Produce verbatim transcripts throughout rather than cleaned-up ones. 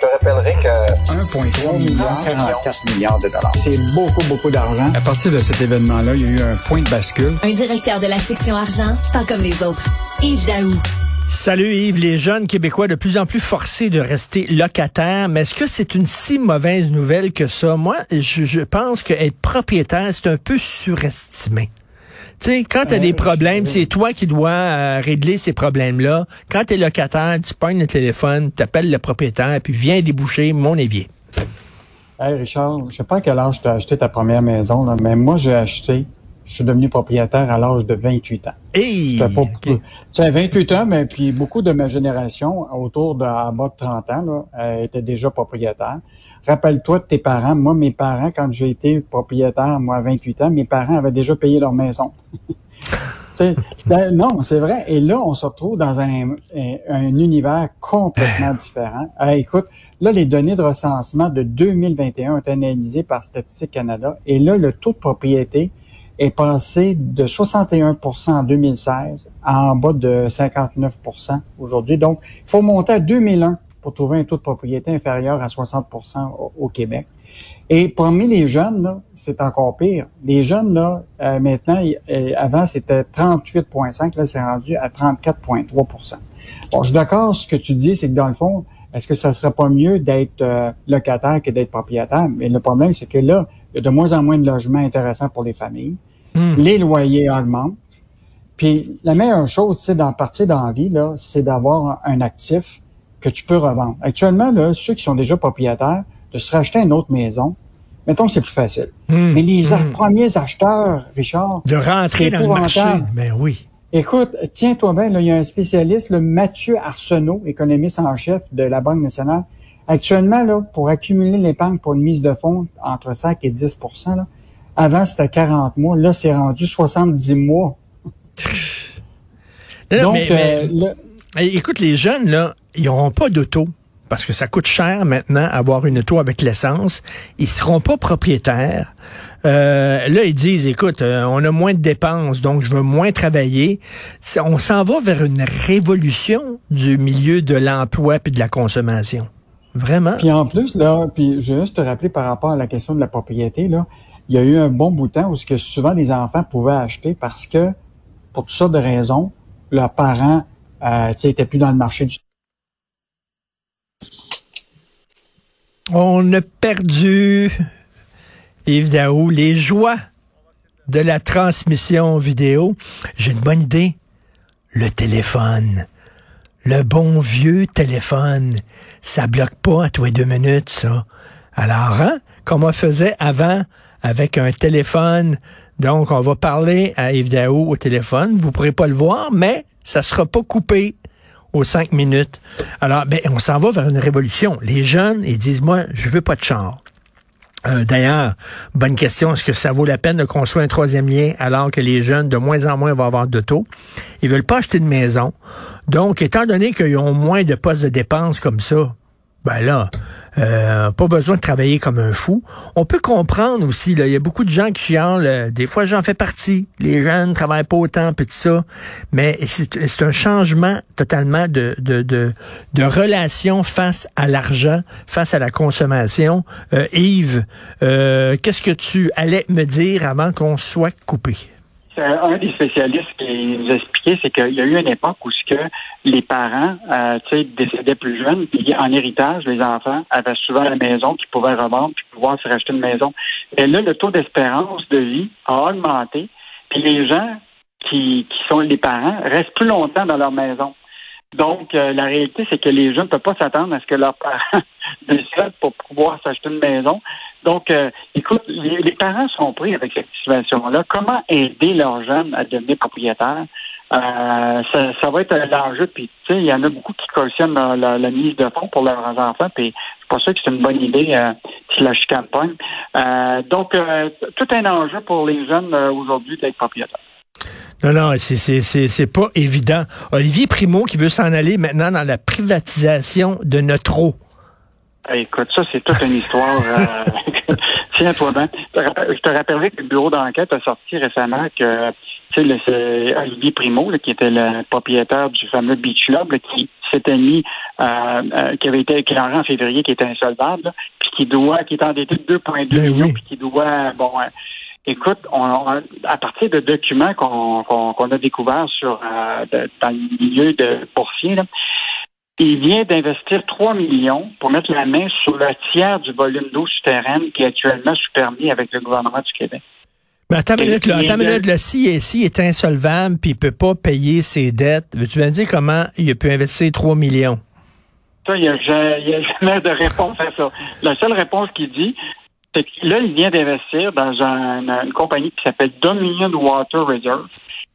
te rappellerai que un virgule trois milliard, quarante-quatre milliards de dollars. C'est beaucoup, beaucoup d'argent. À partir de cet événement-là, il y a eu un point de bascule. Un directeur de la section argent, pas comme les autres. Yves Daou. Salut Yves, les jeunes Québécois de plus en plus forcés de rester locataires, mais est-ce que c'est une si mauvaise nouvelle que ça? Moi, je, je pense qu'être propriétaire, c'est un peu surestimé. Tu sais, quand t'as des problèmes, c'est toi qui dois euh, régler ces problèmes-là. Quand t'es locataire, tu pognes le téléphone, t'appelles le propriétaire, puis viens déboucher mon évier. Hey Richard, je sais pas à quel âge t'as acheté ta première maison, là, mais moi j'ai acheté... Je suis devenu propriétaire à l'âge de vingt-huit ans. Hey, pas okay. Tu sais, vingt-huit ans, mais puis beaucoup de ma génération, autour de à bas de trente ans, là, étaient déjà propriétaires. Rappelle-toi de tes parents. Moi, mes parents, quand j'ai été propriétaire, moi, à vingt-huit ans, mes parents avaient déjà payé leur maison. Ben, non, c'est vrai. Et là, on se retrouve dans un, un, un univers complètement différent. Euh, écoute, là, les données de recensement de deux mille vingt et un ont été analysées par Statistique Canada. Et là, le taux de propriété est passé de soixante et un pour cent en deux mille seize à en bas de cinquante-neuf pour cent aujourd'hui. Donc, il faut monter à deux mille un pour trouver un taux de propriété inférieur à soixante pour cent au, au Québec. Et parmi les jeunes, là, c'est encore pire. Les jeunes, là, euh, maintenant, euh, avant, c'était trente-huit virgule cinq, là, c'est rendu à trente-quatre virgule trois pour cent. Bon, je suis d'accord, ce que tu dis, c'est que dans le fond, est-ce que ça serait pas mieux d'être euh, locataire que d'être propriétaire? Mais le problème, c'est que là, il y a de moins en moins de logements intéressants pour les familles. Mmh. Les loyers augmentent. Puis la meilleure chose, c'est d'en partir dans la vie, là, c'est d'avoir un actif que tu peux revendre. Actuellement, là, ceux qui sont déjà propriétaires, de se racheter une autre maison, mettons que c'est plus facile. Mmh. Mais les mmh. premiers acheteurs, Richard... De rentrer dans le marché, ben oui. Écoute, tiens-toi bien, là, il y a un spécialiste, le Mathieu Arsenault, économiste en chef de la Banque nationale. Actuellement, là, pour accumuler l'épargne pour une mise de fonds entre cinq et dix pour cent, là, avant, c'était quarante mois. Là, c'est rendu soixante-dix mois. Non, donc, mais, euh, mais, le... écoute, les jeunes, là, ils n'auront pas d'auto parce que ça coûte cher maintenant avoir une auto avec l'essence. Ils seront pas propriétaires. Euh, là, ils disent, écoute, euh, on a moins de dépenses, donc je veux moins travailler. C'est, on s'en va vers une révolution du milieu de l'emploi puis de la consommation. Vraiment. Puis en plus, là, puis je veux juste te rappeler par rapport à la question de la propriété, là, il y a eu un bon bout de temps où ce que souvent les enfants pouvaient acheter parce que, pour toutes sortes de raisons, leurs parents, euh, tu sais, n'étaient plus dans le marché du... On a perdu, Yves Daou, les joies de la transmission vidéo. J'ai une bonne idée. Le téléphone. Le bon vieux téléphone, ça bloque pas à tous les deux minutes, ça. Alors, hein, comme on faisait avant avec un téléphone, donc on va parler à Yves Daou au téléphone, vous pourrez pas le voir, mais ça sera pas coupé aux cinq minutes. Alors, ben, on s'en va vers une révolution. Les jeunes, ils disent, moi, je veux pas de char. Euh, d'ailleurs, bonne question, est-ce que ça vaut la peine de construire un troisième lien alors que les jeunes, de moins en moins, vont avoir d'auto? Ils veulent pas acheter de maison. Donc, étant donné qu'ils ont moins de postes de dépenses comme ça, ben là, euh, pas besoin de travailler comme un fou. On peut comprendre aussi, là, il y a beaucoup de gens qui chialent, des fois j'en fais partie, les jeunes travaillent pas autant, pis tout ça, mais c'est, c'est un changement totalement de, de, de, de relation face à l'argent, face à la consommation. Euh, Yves, euh, qu'est-ce que tu allais me dire avant qu'on soit coupé? Un des spécialistes qui nous expliquait, c'est qu'il y a eu une époque où ce que les parents, euh, tu sais, décédaient plus jeunes, puis en héritage, les enfants avaient souvent la maison qu'ils pouvaient revendre, puis pouvoir se racheter une maison. Mais là, le taux d'espérance de vie a augmenté, puis les gens qui, qui sont les parents restent plus longtemps dans leur maison. Donc, euh, la réalité, c'est que les jeunes ne peuvent pas s'attendre à ce que leurs parents décèdent pour pouvoir s'acheter une maison. Donc, euh, écoute, les, les parents sont pris avec cette situation-là. Comment aider leurs jeunes à devenir propriétaires? Euh, ça, ça va être l'enjeu. Puis, tu sais, il y en a beaucoup qui cautionnent la, la, la mise de fonds pour leurs enfants. Puis, je suis pas sûr que c'est une bonne idée euh, si la chicane pogne. Euh, donc, euh, tout un enjeu pour les jeunes euh, aujourd'hui d'être propriétaires. Non, non, c'est, c'est, c'est, c'est pas évident. Olivier Primeau qui veut s'en aller maintenant dans la privatisation de notre eau. Écoute, ça, c'est toute une histoire. Euh... Tiens-toi bien. Je te rappellerai que le bureau d'enquête a sorti récemment que Tu sais, là, c'est Olivier Primeau, là, qui était le propriétaire du fameux Beach Club, là, qui s'était mis, euh, euh, qui avait été éclairé en février, qui était insolvable, là, puis qui doit, qui est endetté de deux virgule deux millions, oui. Puis qui doit, bon, euh, écoute, on, on, à partir de documents qu'on, qu'on, qu'on a découverts sur, euh, de, dans le milieu de boursier, là, il vient d'investir trois millions pour mettre la main sur le tiers du volume d'eau souterraine qui est actuellement sous permis avec le gouvernement du Québec. Mais attends une minute, là, minute là, si, si il est insolvable puis il peut pas payer ses dettes, veux-tu me dire comment il peut investir trois millions? Ça, il n'y a, a jamais de réponse à ça. La seule réponse qu'il dit, c'est que là, il vient d'investir dans une, une compagnie qui s'appelle Dominion Water Reserve.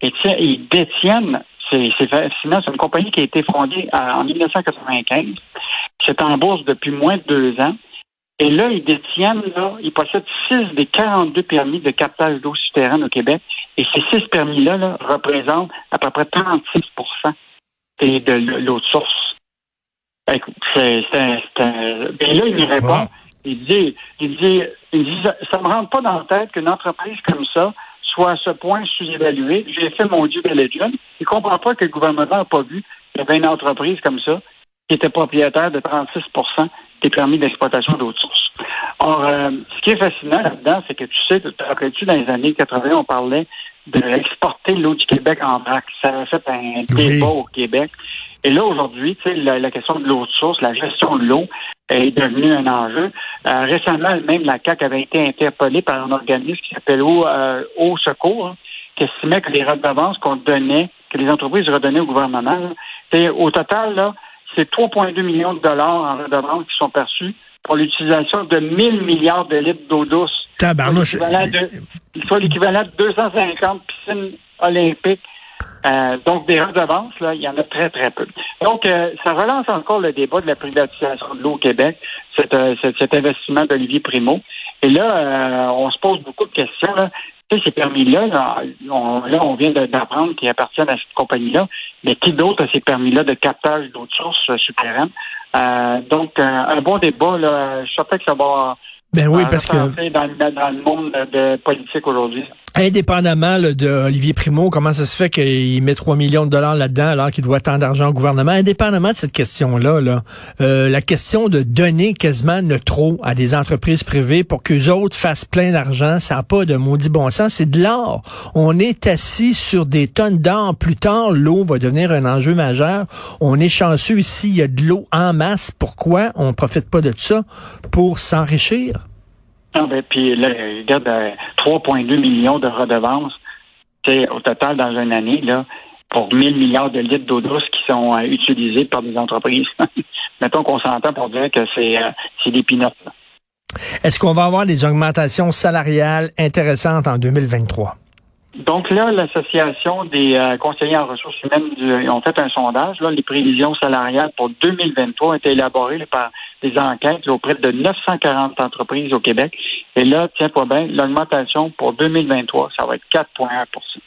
Et tiens, ils détiennent. C'est, c'est fascinant. C'est une compagnie qui a été fondée en dix-neuf cent quatre-vingt-quinze. C'est en bourse depuis moins de deux ans. Et là, ils détiennent, là, ils possèdent six des quarante-deux permis de captage d'eau souterraine au Québec. Et ces six permis-là, là, représentent à peu près trente-six pour cent de l'eau de source. C'est, c'est, c'est, et là, il répond. Wow. Il dit, il dit, il dit, ça me rentre pas dans la tête qu'une entreprise comme ça soit à ce point sous-évaluée. J'ai fait mon due diligence. Je ne comprends pas que le gouvernement n'a pas vu qu'il y avait une entreprise comme ça qui était propriétaire de trente-six pour cent des permis d'exploitation d'eau de source. Or, euh, ce qui est fascinant là-dedans, c'est que tu sais, tu te rappelles-tu, dans les années quatre-vingt, on parlait d'exporter l'eau du Québec en vrac. Ça avait fait un débat au Québec. Et là, aujourd'hui, tu sais, la, la question de l'eau de source, la gestion de l'eau est devenue un enjeu. Euh, récemment, même la C A Q avait été interpellée par un organisme qui s'appelle Eau, euh, Eau Secours, hein, qui estimait que les redevances qu'on donnait, que les entreprises redonnaient au gouvernement, là, au total, là, c'est trois virgule deux millions de dollars en redevances qui sont perçus pour l'utilisation de mille milliards de litres d'eau douce. Tabarnouche. Soit l'équivalent de deux cent cinquante piscines olympiques. Euh, donc, des redevances, là, il y en a très, très peu. Donc, euh, ça relance encore le débat de la privatisation de l'eau au Québec, cet, euh, cet, cet investissement d'Olivier Primeau. Et là, euh, on se pose beaucoup de questions, là. Tu sais, ces permis-là, là on, là, on vient d'apprendre qu'ils appartiennent à cette compagnie-là, mais qui d'autre a ces permis-là de captage d'eau de source euh, souterraine? Euh, donc, euh, un bon débat, là, je suis certain que ça va... Ben oui, parce que dans, dans le monde de politique aujourd'hui. Indépendamment là, de Olivier Primeau, comment ça se fait qu'il met trois millions de dollars là-dedans alors qu'il doit tant d'argent au gouvernement? Indépendamment de cette question-là, là, euh, la question de donner quasiment le trop à des entreprises privées pour qu'eux autres fassent plein d'argent, ça n'a pas de maudit bon sens, c'est de l'or. On est assis sur des tonnes d'or. Plus tard, l'eau va devenir un enjeu majeur. On est chanceux ici, il y a de l'eau en masse. Pourquoi on ne profite pas de ça pour s'enrichir? Non, ben, puis là, regarde, euh, trois virgule deux millions de redevances, c'est au total dans une année, là, pour mille milliards de litres d'eau douce qui sont euh, utilisés par des entreprises. Mettons qu'on s'entend pour dire que c'est, euh, c'est des peanuts. Est-ce qu'on va avoir des augmentations salariales intéressantes en deux mille vingt-trois? Donc là, l'association des euh, conseillers en ressources humaines du, ont fait un sondage. Là, les prévisions salariales pour deux mille vingt-trois ont été élaborées là, par des enquêtes là, auprès de neuf cent quarante entreprises au Québec. Et là, tiens-toi bien, l'augmentation pour deux mille vingt-trois, ça va être quatre virgule un pour cent.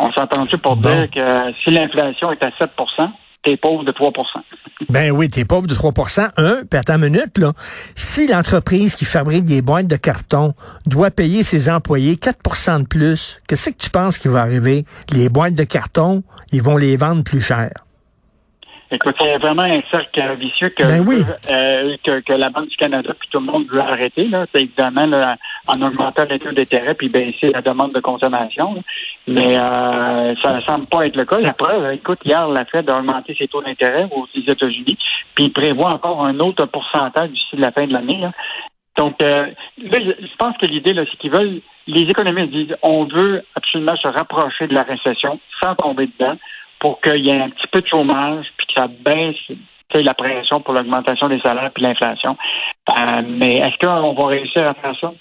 On s'entend-tu pour bon. dire que si l'inflation est à sept pour cent, t'es pauvre de trois pour cent. Ben oui, t'es pauvre de trois pour cent. Un, puis attends une minute, là. Si l'entreprise qui fabrique des boîtes de carton doit payer ses employés quatre pour cent de plus, qu'est-ce que tu penses qui va arriver? Les boîtes de carton, ils vont les vendre plus cher. Écoute, c'est vraiment un cercle vicieux que, ben oui. euh, que, que la Banque du Canada puis tout le monde veut arrêter, là. C'est évidemment là, en augmentant les taux d'intérêt puis baisser la demande de consommation. Là. Mais euh, ça ne semble pas être le cas. La preuve, écoute, hier, la Fed a augmenté ses taux d'intérêt aux États-Unis, puis il prévoit encore un autre pourcentage d'ici la fin de l'année. Là. Donc, euh, là, je pense que l'idée, là, c'est qu'ils veulent... Les économistes disent on veut absolument se rapprocher de la récession sans tomber dedans, pour qu'il y ait un petit peu de chômage, puis que ça baisse la pression pour l'augmentation des salaires puis l'inflation. Euh, mais est-ce qu'on va réussir à faire ça?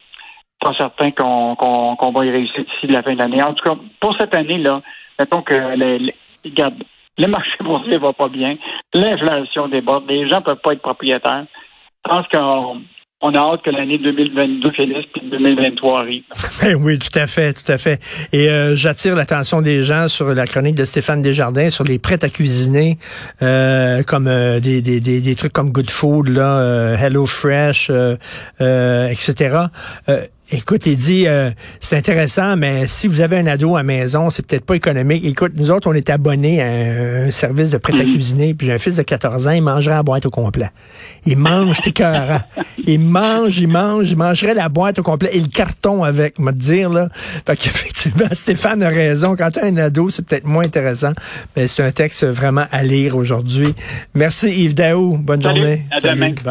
Pas certain qu'on, qu'on, qu'on va y réussir d'ici la fin de l'année. En tout cas, pour cette année-là, mettons que les, les, regarde, le marché boursier va pas bien, l'inflation déborde, les gens peuvent pas être propriétaires. Je pense qu'on on a hâte que l'année deux mille vingt-deux finisse puis deux mille vingt-trois arrive. Ben oui, tout à fait, tout à fait. Et euh, j'attire l'attention des gens sur la chronique de Stéphane Desjardins sur les prêts à cuisiner, euh, comme euh, des, des des des trucs comme Good Food là, euh, Hello Fresh, euh, euh, et cetera. Euh, Écoute, il dit, euh, c'est intéressant, mais si vous avez un ado à la maison, c'est peut-être pas économique. Écoute, nous autres, on est abonnés à un, un service de prêt à cuisiner, puis j'ai un fils de quatorze ans, il mangerait la boîte au complet. Il mange, t'es écœurant. Il mange, il mange, il mangerait la boîte au complet et le carton avec, on va te dire, là. Fait qu'effectivement, Stéphane a raison. Quand t'as un ado, c'est peut-être moins intéressant, mais c'est un texte vraiment à lire aujourd'hui. Merci Yves Daou. Bonne Salut, journée. À Salut. Demain. Bye.